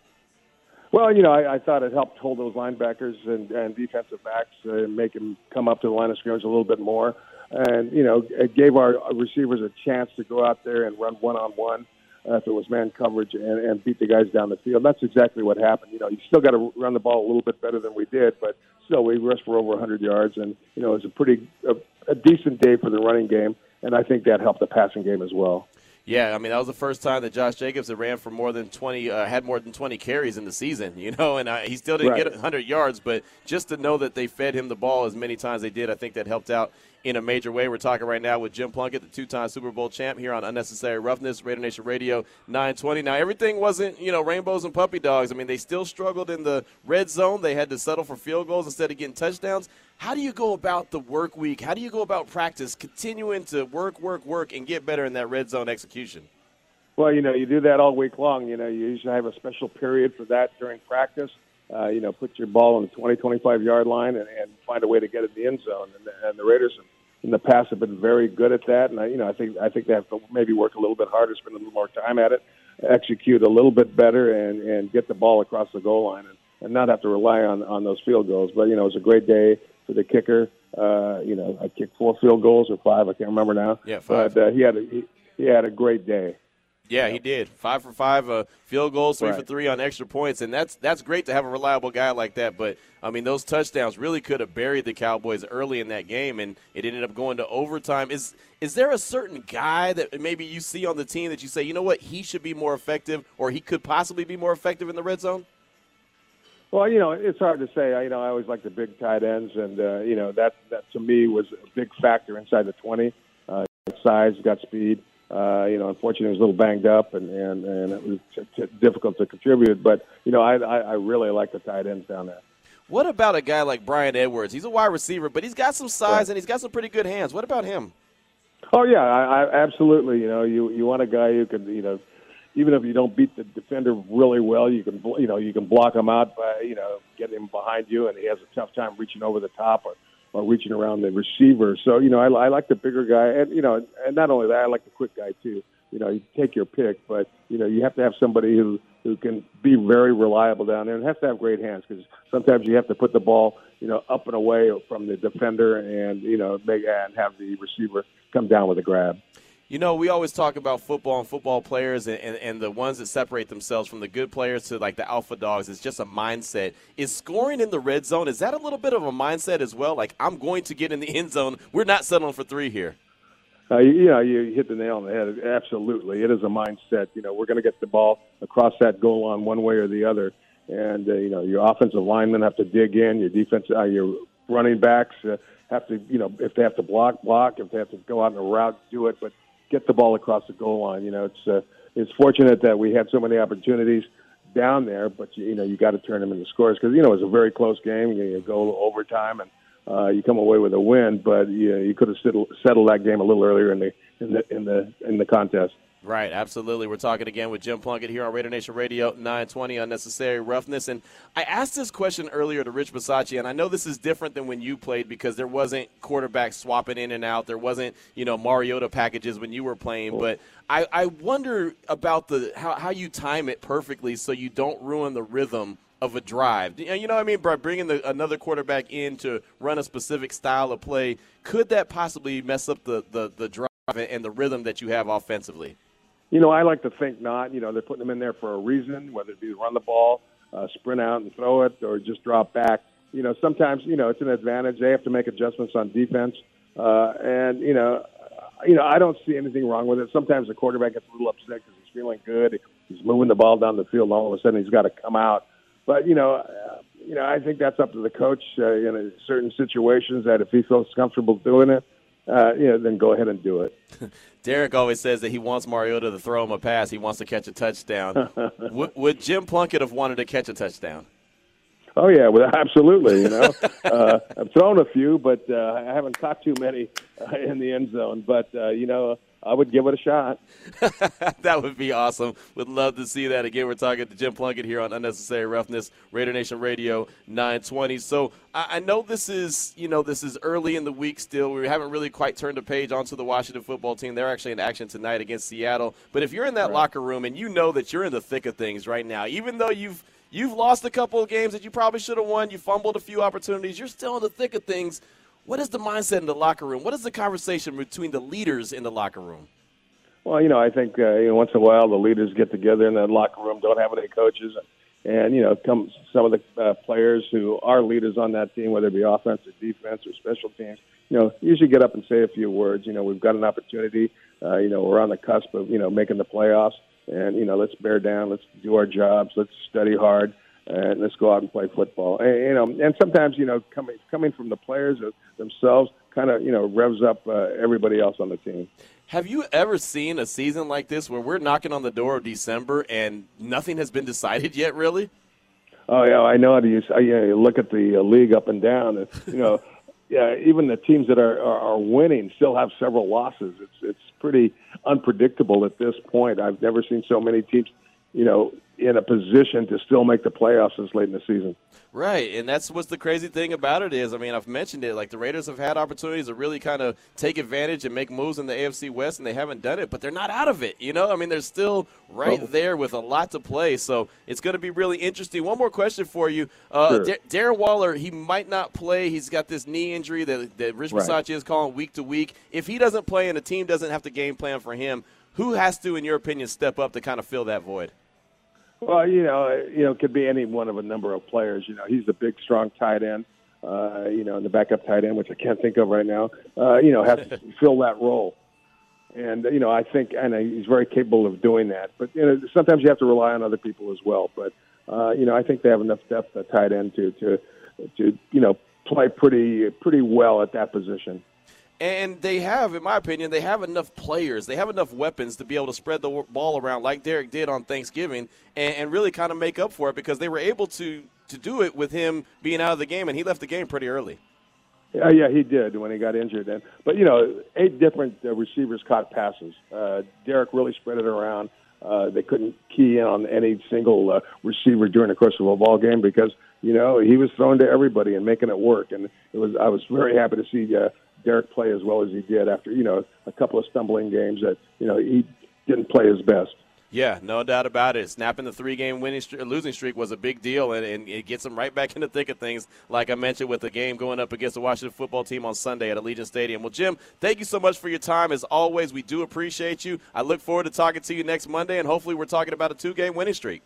Well, you know, I, I thought it helped hold those linebackers and, and defensive backs uh, and make them come up to the line of scrimmage a little bit more. And, you know, it gave our receivers a chance to go out there and run one-on-one uh, if it was man coverage and, and beat the guys down the field. That's exactly what happened. You know, you still got to run the ball a little bit better than we did, but still we rushed for over one hundred yards. And, you know, it was a pretty a, a decent day for the running game, and I think that helped the passing game as well. Yeah, I mean, that was the first time that Josh Jacobs had ran for more than twenty, uh, had more than twenty carries in the season, you know, and I, he still didn't right. get one hundred yards, but just to know that they fed him the ball as many times they did, I think that helped out in a major way. We're talking right now with Jim Plunkett, the two-time Super Bowl champ here on Unnecessary Roughness, Raider Nation Radio nine twenty. Now, everything wasn't, you know, rainbows and puppy dogs. I mean, they still struggled in the red zone. They had to settle for field goals instead of getting touchdowns. How do you go about the work week? How do you go about practice, continuing to work, work, work, and get better in that red zone execution? Well, you know, you do that all week long. You know, you usually have a special period for that during practice. Uh, you know, put your ball on the twenty, twenty-five-yard line and, and find a way to get it in the end zone. And, and the Raiders have, in the past have been very good at that. And, I, you know, I think I think they have to maybe work a little bit harder, spend a little more time at it, execute a little bit better, and, and get the ball across the goal line and, and not have to rely on, on those field goals. But, you know, it was a great day for the kicker. Uh, you know, I kicked four field goals or five. I can't remember now. Yeah, five. But uh, he had a, he, he had a great day. Yeah, he did. Five for five, uh, field goals, three right. for three on extra points, and that's that's great to have a reliable guy like that. But, I mean, those touchdowns really could have buried the Cowboys early in that game, and it ended up going to overtime. Is is there a certain guy that maybe you see on the team that you say, you know what, he should be more effective or he could possibly be more effective in the red zone? Well, you know, it's hard to say. I, you know, I always like the big tight ends, and, uh, you know, that, that to me was a big factor inside the twenty. Uh, size, got speed. Uh, you know, unfortunately, he was a little banged up, and, and, and it was t- t- difficult to contribute. But, you know, I, I, I really like the tight ends down there. What about a guy like Brian Edwards? He's a wide receiver, but he's got some size, yeah. and he's got some pretty good hands. What about him? Oh, yeah, I, I, absolutely. You know, you, you want a guy who can, you know, even if you don't beat the defender really well, you can, you know, you can block him out by, you know, getting him behind you, and he has a tough time reaching over the top or, or reaching around the receiver. So, you know, I, I like the bigger guy. And, you know, and not only that, I like the quick guy, too. You know, you take your pick, but, you know, you have to have somebody who, who can be very reliable down there and has to have great hands because sometimes you have to put the ball, you know, up and away from the defender and, you know, make, and have the receiver come down with a grab. You know, we always talk about football and football players and, and, and the ones that separate themselves from the good players to, like, the alpha dogs. It's just a mindset. Is scoring in the red zone, is that a little bit of a mindset as well? Like, I'm going to get in the end zone. We're not settling for three here. Uh, you know, you hit the nail on the head. Absolutely. It is a mindset. You know, we're going to get the ball across that goal line one way or the other. And, uh, you know, your offensive linemen have to dig in. Your defense, uh, your running backs uh, have to, you know, if they have to block, block. If they have to go out in a route, do it. But get the ball across the goal line. You know, it's uh, it's fortunate that we had so many opportunities down there, but, you, you know, you got to turn them into scores because, you know, it was a very close game. You, you go overtime and uh, you come away with a win, but you know, you could have settled, settled that game a little earlier in the in the in the in the contest. Right, absolutely. We're talking again with Jim Plunkett here on Raider Nation Radio nine twenty, Unnecessary Roughness. And I asked this question earlier to Rich Bisaccia, and I know this is different than when you played because there wasn't quarterbacks swapping in and out. There wasn't, you know, Mariota packages when you were playing. Cool. But I, I wonder about the how, how you time it perfectly so you don't ruin the rhythm of a drive. You know what I mean? By bringing the, another quarterback in to run a specific style of play, could that possibly mess up the, the, the drive and the rhythm that you have offensively? You know, I like to think not. You know, they're putting them in there for a reason, whether it be run the ball, uh, sprint out and throw it, or just drop back. You know, sometimes, you know, it's an advantage. They have to make adjustments on defense. Uh, and, you know, you know, I don't see anything wrong with it. Sometimes the quarterback gets a little upset because he's feeling good. He's moving the ball down the field, and all of a sudden he's got to come out. But, you know, uh, you know, I think that's up to the coach uh, in certain situations that if he feels comfortable doing it, Uh, you know, then go ahead and do it. Derek always says that he wants Mariota to throw him a pass. He wants to catch a touchdown. w- would Jim Plunkett have wanted to catch a touchdown? Oh, yeah, well, absolutely. You know, uh, I've thrown a few, but uh, I haven't caught too many uh, in the end zone. But, uh, you know, I would give it a shot. That would be awesome. Would love to see that. Again, we're talking to Jim Plunkett here on Unnecessary Roughness, Raider Nation Radio nine twenty. So I, I know this is, you know, this is early in the week still. We haven't really quite turned a page onto the Washington football team. They're actually in action tonight against Seattle. But if you're in that right. locker room and you know that you're in the thick of things right now, even though you've you've lost a couple of games that you probably should have won, you fumbled a few opportunities, you're still in the thick of things. What is the mindset in the locker room? What is the conversation between the leaders in the locker room? Well, you know, I think uh, you know, once in a while the leaders get together in the locker room, don't have any coaches, and, you know, come some of the uh, players who are leaders on that team, whether it be offense or defense or special teams, you know, usually get up and say a few words. You know, we've got an opportunity. Uh, you know, we're on the cusp of, you know, making the playoffs, and, you know, let's bear down. Let's do our jobs. Let's study hard. And let's go out and play football. And, you know, and sometimes, you know, coming coming from the players themselves kind of, you know, revs up uh, everybody else on the team. Have you ever seen a season like this where we're knocking on the door of December and nothing has been decided yet, really? Oh, yeah, I know. You, you look at the league up and down, and, you know, yeah, even the teams that are, are, are winning still have several losses. It's, it's pretty unpredictable at this point. I've never seen so many teams, you know, in a position to still make the playoffs this late in the season. Right, and that's what's the crazy thing about it is, I mean, I've mentioned it, like the Raiders have had opportunities to really kind of take advantage and make moves in the A F C West, and they haven't done it, but they're not out of it, you know? I mean, they're still right oh. there with a lot to play, so it's going to be really interesting. One more question for you. Uh, sure. D- Darren Waller, he might not play. He's got this knee injury that, that Rich right. Bisaccia is calling week to week. If he doesn't play and the team doesn't have to game plan for him, who has to, in your opinion, step up to kind of fill that void? Well, you know, you know, it could be any one of a number of players. You know, he's the big, strong tight end, uh, you know, and the backup tight end, which I can't think of right now, uh, you know, has to fill that role. And, you know, I think and he's very capable of doing that. But, you know, sometimes you have to rely on other people as well. But, uh, you know, I think they have enough depth at tight end to, to, to you know, play pretty pretty well at that position. And they have, in my opinion, they have enough players. They have enough weapons to be able to spread the ball around like Derek did on Thanksgiving and, and really kind of make up for it because they were able to, to do it with him being out of the game, and he left the game pretty early. Yeah, yeah he did when he got injured. And, but, you know, eight different uh, receivers caught passes. Uh, Derek really spread it around. Uh, they couldn't key in on any single uh, receiver during the course of a ball game because, you know, he was throwing to everybody and making it work. And it was I was very happy to see uh, – Derek play as well as he did after, you know, a couple of stumbling games that, you know, he didn't play his best. Yeah, no doubt about it. Snapping the three-game winning st- losing streak was a big deal, and, and it gets them right back in the thick of things, like I mentioned, with the game going up against the Washington football team on Sunday at Allegiant Stadium. Well, Jim, thank you so much for your time. As always, we do appreciate you. I look forward to talking to you next Monday, and hopefully we're talking about a two-game winning streak.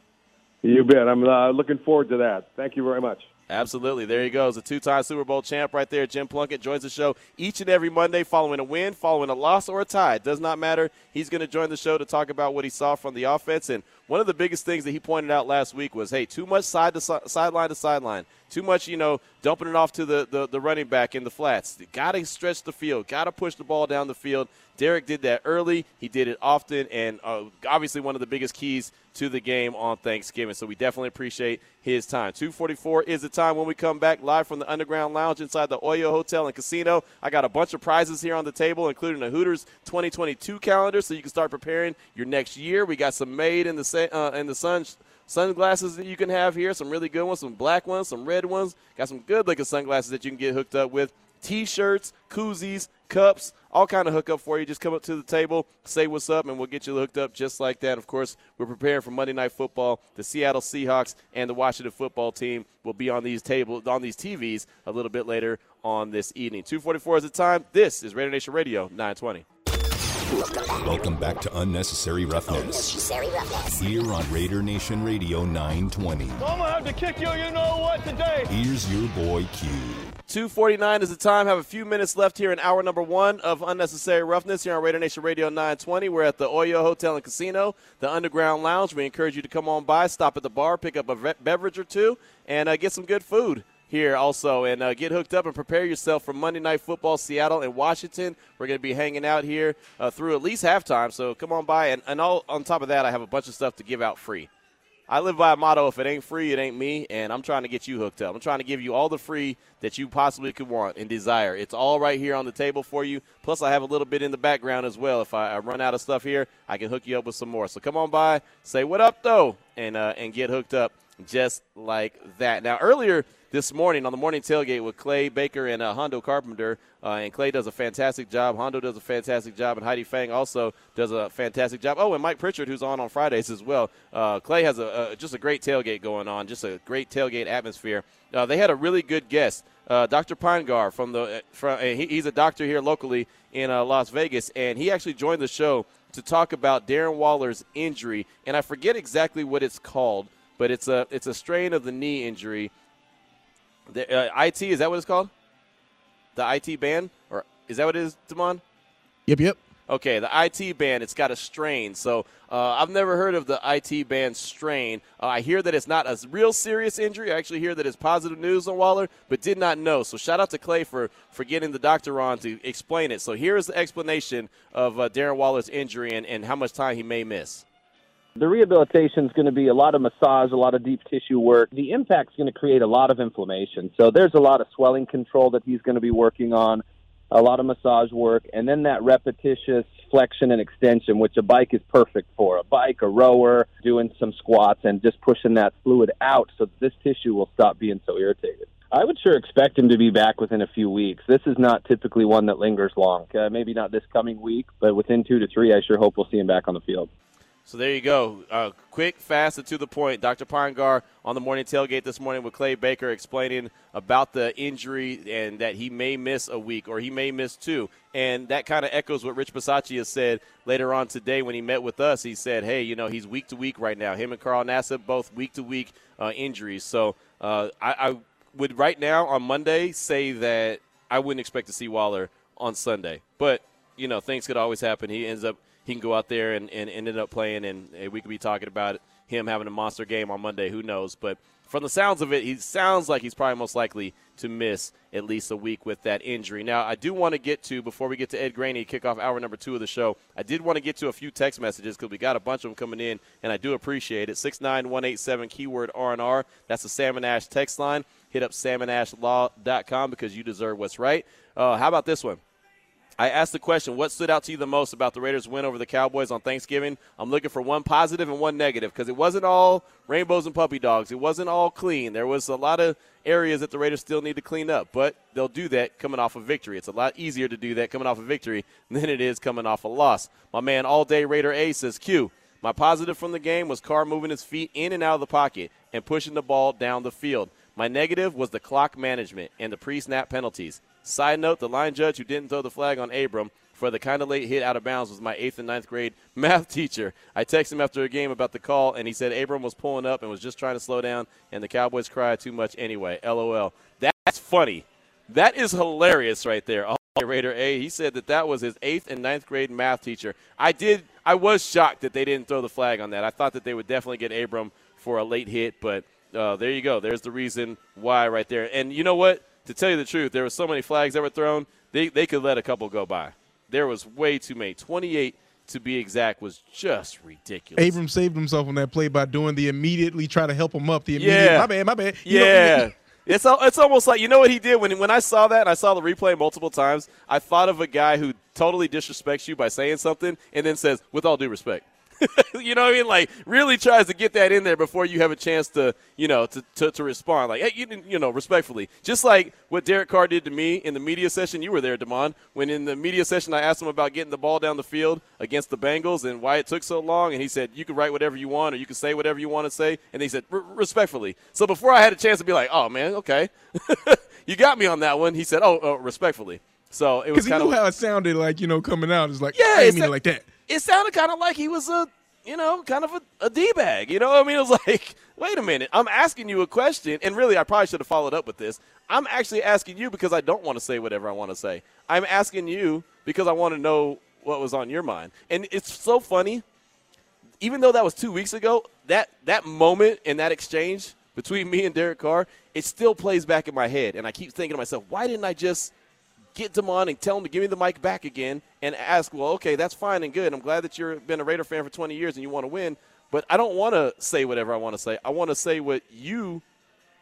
You bet. I'm uh, looking forward to that. Thank you very much. Absolutely. There he goes, a two-time Super Bowl champ right there. Jim Plunkett joins the show each and every Monday following a win, following a loss, or a tie. It does not matter. He's going to join the show to talk about what he saw from the offense. And one of the biggest things that he pointed out last week was, hey, too much side to si- sideline to sideline. Too much, you know, dumping it off to the, the, the running back in the flats. Got to stretch the field. Got to push the ball down the field. Derek did that early. He did it often, and uh, obviously one of the biggest keys to the game on Thanksgiving. So we definitely appreciate his time. two forty-four is the time when we come back live from the Underground Lounge inside the Oyo Hotel and Casino. I got a bunch of prizes here on the table, including a Hooters twenty twenty-two calendar, so you can start preparing your next year. We got some Made in the sa- uh, in the Sun sunglasses that you can have here, some really good ones, some black ones, some red ones. Got some good-looking sunglasses that you can get hooked up with. T-shirts, koozies, cups, all kind of hook up for you. Just come up to the table, say what's up, and we'll get you hooked up just like that. Of course, we're preparing for Monday Night Football. The Seattle Seahawks and the Washington football team will be on these table, on these T Vs a little bit later on this evening. two forty-four is the time. This is Raider Nation Radio nine twenty. Welcome back to Unnecessary Roughness. Unnecessary Roughness. Here on Raider Nation Radio nine twenty. I'm going to have to kick you, you know what, today. Here's your boy Q. two forty-nine is the time. Have a few minutes left here in hour number one of Unnecessary Roughness here on Raider Nation Radio nine twenty. We're at the Oyo Hotel and Casino, the Underground Lounge. We encourage you to come on by, stop at the bar, pick up a re- beverage or two, and uh, get some good food here also. And uh, get hooked up and prepare yourself for Monday Night Football, Seattle and Washington. We're going to be hanging out here uh, through at least halftime, so come on by. And, and all, on top of that, I have a bunch of stuff to give out free. I live by a motto, if it ain't free, it ain't me, and I'm trying to get you hooked up. I'm trying to give you all the free that you possibly could want and desire. It's all right here on the table for you. Plus, I have a little bit in the background as well. If I, I run out of stuff here, I can hook you up with some more. So come on by, say what up, though, and uh, and get hooked up just like that. Now, earlier this morning on the morning tailgate with Clay Baker and uh, Hondo Carpenter, uh, and Clay does a fantastic job. Hondo does a fantastic job, and Heidi Fang also does a fantastic job. Oh, and Mike Pritchard, who's on on Fridays as well. Uh, Clay has a, a just a great tailgate going on, just a great tailgate atmosphere. Uh, they had a really good guest, uh, Doctor Pinegar from the from. He, he's a doctor here locally in uh, Las Vegas, and he actually joined the show to talk about Darren Waller's injury, and I forget exactly what it's called, but it's a it's a strain of the knee injury. The, uh, I T, is that what it's called? The I T band? Or is that what it is, Damon? Yep, yep. Okay, the I T band, it's got a strain. So uh, I've never heard of the I T band strain. Uh, I hear that it's not a real serious injury. I actually hear that it's positive news on Waller, but did not know. So shout out to Clay for, for getting the doctor on to explain it. So here is the explanation of uh, Darren Waller's injury and, and how much time he may miss. The rehabilitation is going to be a lot of massage, a lot of deep tissue work. The impact is going to create a lot of inflammation. So there's a lot of swelling control that he's going to be working on, a lot of massage work, and then that repetitious flexion and extension, which a bike is perfect for. A bike, a rower, doing some squats, and just pushing that fluid out so that this tissue will stop being so irritated. I would sure expect him to be back within a few weeks. This is not typically one that lingers long. Uh, maybe not this coming week, but within two to three, I sure hope we'll see him back on the field. So there you go. Uh, quick, fast, and to the point. Doctor Pinegar on the morning tailgate this morning with Clay Baker explaining about the injury and that he may miss a week or he may miss two. And that kind of echoes what Rich Bisaccia said later on today when he met with us. He said, hey, you know, he's week to week right now. Him and Carl Nassib both week to week injuries. So uh, I, I would right now on Monday say that I wouldn't expect to see Waller on Sunday. But, you know, things could always happen. He ends up. He can go out there and, and ended up playing, and we could be talking about him having a monster game on Monday. Who knows? But from the sounds of it, he sounds like he's probably most likely to miss at least a week with that injury. Now, I do want to get to, before we get to Ed Graney, kick off hour number two of the show, I did want to get to a few text messages because we got a bunch of them coming in, and I do appreciate it. six nine one eight seven, keyword R and R. That's the Salmon Ash text line. Hit up salmon ash law dot com because you deserve what's right. Uh, how about this one? I asked the question, what stood out to you the most about the Raiders' win over the Cowboys on Thanksgiving? I'm looking for one positive and one negative because it wasn't all rainbows and puppy dogs. It wasn't all clean. There was a lot of areas that the Raiders still need to clean up, but they'll do that coming off a victory. It's a lot easier to do that coming off a victory than it is coming off a loss. My man All Day Raider A says, Q, My positive from the game was Carr moving his feet in and out of the pocket and pushing the ball down the field. My negative was the clock management and the pre-snap penalties. Side note, the line judge who didn't throw the flag on Abram for the kind of late hit out of bounds was my eighth and ninth grade math teacher. I texted him after a game about the call, and he said Abram was pulling up and was just trying to slow down, and the Cowboys cried too much anyway. LOL. That's funny. That is hilarious right there. Oh, Raider A, he said that that was his eighth and ninth grade math teacher. I did. I was shocked that they didn't throw the flag on that. I thought that they would definitely get Abram for a late hit, but uh, there you go. There's the reason why right there. And you know what? To tell you the truth, there were so many flags that were thrown, they, they could let a couple go by. There was way too many. twenty-eight, to be exact, was just ridiculous. Abram saved himself on that play by doing the immediately try to help him up. The immediate, yeah. my bad, my bad. You yeah. Know, it's it's almost like, you know what he did? When, when I saw that and I saw the replay multiple times, I thought of a guy who totally disrespects you by saying something and then says, with all due respect. You know what I mean? Like, really tries to get that in there before you have a chance to, you know, to, to, to respond. Like, hey, you, you know, respectfully. Just like what Derek Carr did to me in the media session. You were there, Damon. When in the media session I asked him about getting the ball down the field against the Bengals and why it took so long, and he said, you can write whatever you want or you can say whatever you want to say. And he said, respectfully. So before I had a chance to be like, oh, man, okay. You got me on that one. He said, oh, oh respectfully. So it was kind of – because he knew how it sounded like, you know, coming out. It was like, yeah, I didn't mean it like that. It sounded kind of like he was a, you know, kind of a, a D-bag. You know what I mean? It was like, wait a minute. I'm asking you a question. And really, I probably should have followed up with this. I'm actually asking you because I don't want to say whatever I want to say. I'm asking you because I want to know what was on your mind. And it's so funny. Even though that was two weeks ago, that, that moment and that exchange between me and Derek Carr, it still plays back in my head. And I keep thinking to myself, why didn't I just – get them on and tell them to give me the mic back again and ask, well, okay, that's fine and good. I'm glad that you've been a Raider fan for twenty years and you want to win, but I don't want to say whatever I want to say. I want to say what you,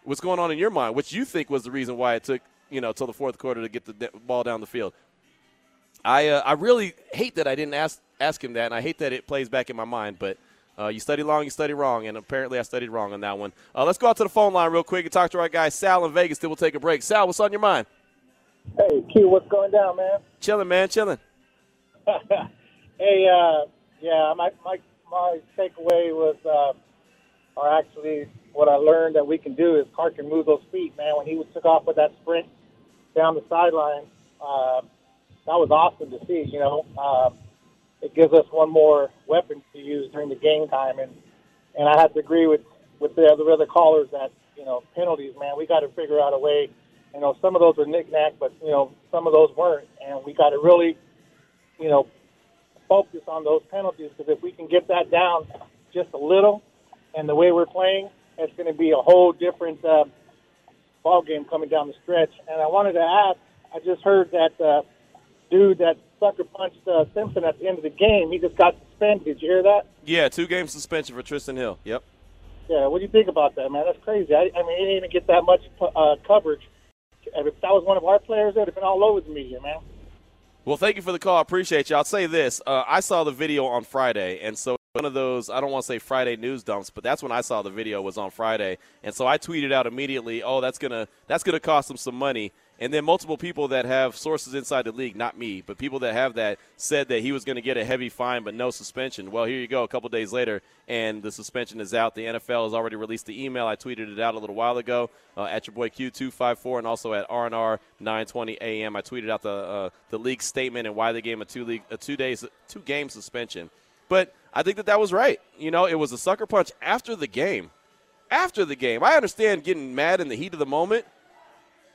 what's going on in your mind, what you think was the reason why it took, you know, till the fourth quarter to get the ball down the field. I uh, I really hate that I didn't ask ask him that, and I hate that it plays back in my mind, but uh, you study long, you study wrong, and apparently I studied wrong on that one. Uh, let's go out to the phone line real quick and talk to our guy Sal in Vegas, then we'll take a break. Sal, what's on your mind? Hey, Q, what's going down, man? Chilling, man, chilling. Hey, uh, yeah, my my my takeaway was, uh, or actually what I learned that we can do is Carr can move those feet, man. When he took off with that sprint down the sideline, uh, that was awesome to see, you know. Uh, it gives us one more weapon to use during the game time, and, and I have to agree with, with the other, other callers that, you know, penalties, man, we got to figure out a way. You know, some of those were knick-knack, but, you know, some of those weren't. And we got to really, you know, focus on those penalties because if we can get that down just a little and the way we're playing, it's going to be a whole different uh, ball game coming down the stretch. And I wanted to ask, I just heard that uh, dude that sucker punched uh, Simpson at the end of the game, he just got suspended. Did you hear that? Yeah, two-game suspension for Tristan Hill. Yep. Yeah, what do you think about that, man? That's crazy. I, I mean, he didn't even get that much uh, coverage. If that was one of our players, it would have been all over the media, man. Well, thank you for the call. I appreciate you. I'll say this. Uh, I saw the video on Friday, and so one of those, I don't want to say Friday news dumps, but that's when I saw the video was on Friday. And so I tweeted out immediately, oh, that's going to that's gonna cost them some money. And then multiple people that have sources inside the league, not me, but people that have that said that he was going to get a heavy fine but no suspension. Well, here you go a couple days later, and the suspension is out. The N F L has already released the email. I tweeted it out a little while ago uh, at your boy Q two five four and also at R N R nine twenty A M. I tweeted out the uh, the league statement and why they gave him a two league a two days two game suspension. But I think that that was right. You know, it was a sucker punch after the game. After the game, I understand getting mad in the heat of the moment.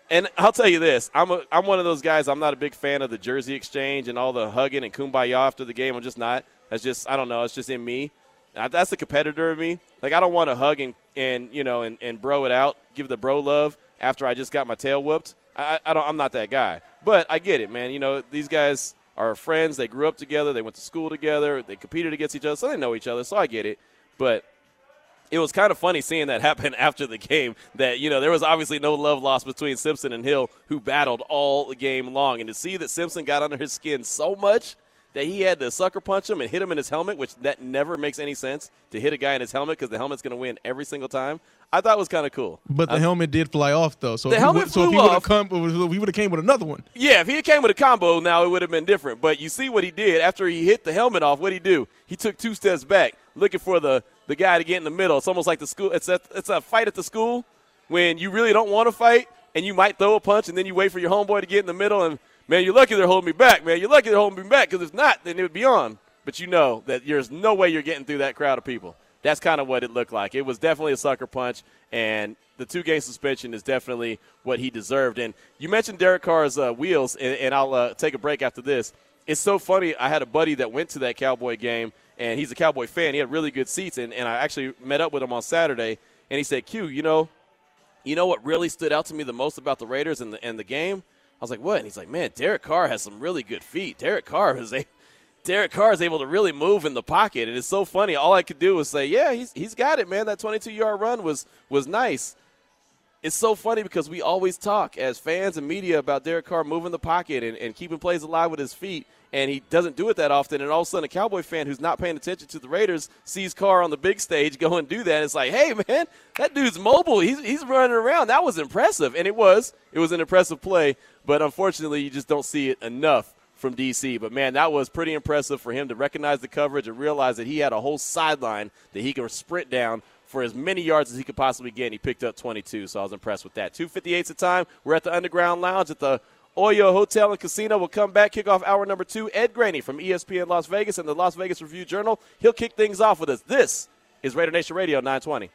And I'll tell you this, I'm a, I'm one of those guys, I'm not a big fan of the jersey exchange and all the hugging and kumbaya after the game. I'm just not. That's just, I don't know, it's just in me. That's the competitor in me. Like, I don't want to hug and, and you know, and, and bro it out, give the bro love after I just got my tail whooped. I, I don't, I'm not that guy. But I get it, man. You know, these guys are friends. They grew up together. They went to school together. They competed against each other, so they know each other, so I get it. But it was kind of funny seeing that happen after the game that, you know, there was obviously no love lost between Simpson and Hill, who battled all the game long. And to see that Simpson got under his skin so much that he had to sucker punch him and hit him in his helmet, which that never makes any sense to hit a guy in his helmet because the helmet's going to win every single time, I thought was kind of cool. But the I, helmet did fly off, though. So the helmet flew off. So if he would have come, came with another one. Yeah, if he had came with a combo, now it would have been different. But you see what he did. After he hit the helmet off, what did he do? He took two steps back. looking for the, the guy to get in the middle. It's almost like the school. It's a, it's a fight at the school when you really don't want to fight and you might throw a punch and then you wait for your homeboy to get in the middle and, man, you're lucky they're holding me back, man. You're lucky they're holding me back because if not, then it would be on. But you know that there's no way you're getting through that crowd of people. That's kind of what it looked like. It was definitely a sucker punch, and the two-game suspension is definitely what he deserved. And you mentioned Derek Carr's uh, wheels, and, and I'll uh, take a break after this. It's so funny. I had a buddy that went to that Cowboy game, and he's a Cowboy fan. He had really good seats, and, and I actually met up with him on Saturday, and he said, Q, you know, you know what really stood out to me the most about the Raiders and the, and the game? I was like, what? And he's like, man, Derek Carr has some really good feet. Derek Carr is a – Derek Carr is able to really move in the pocket, and it's so funny. All I could do was say, yeah, he's he's got it, man. That twenty-two-yard run was was nice. It's so funny because we always talk as fans and media about Derek Carr moving the pocket and, and keeping plays alive with his feet, and he doesn't do it that often. And all of a sudden a Cowboy fan who's not paying attention to the Raiders sees Carr on the big stage go and do that. And it's like, hey, man, that dude's mobile. He's, he's running around. That was impressive, and it was. It was an impressive play, but unfortunately you just don't see it enough from D C. But, man, that was pretty impressive for him to recognize the coverage and realize that he had a whole sideline that he could sprint down for as many yards as he could possibly get, and he picked up twenty-two, so I was impressed with that. two fifty-eight's the time. We're at the Underground Lounge at the Oyo Hotel and Casino. We'll come back, kick off hour number two. Ed Graney from E S P N Las Vegas and the Las Vegas Review-Journal. He'll kick things off with us. This is Raider Nation Radio nine twenty.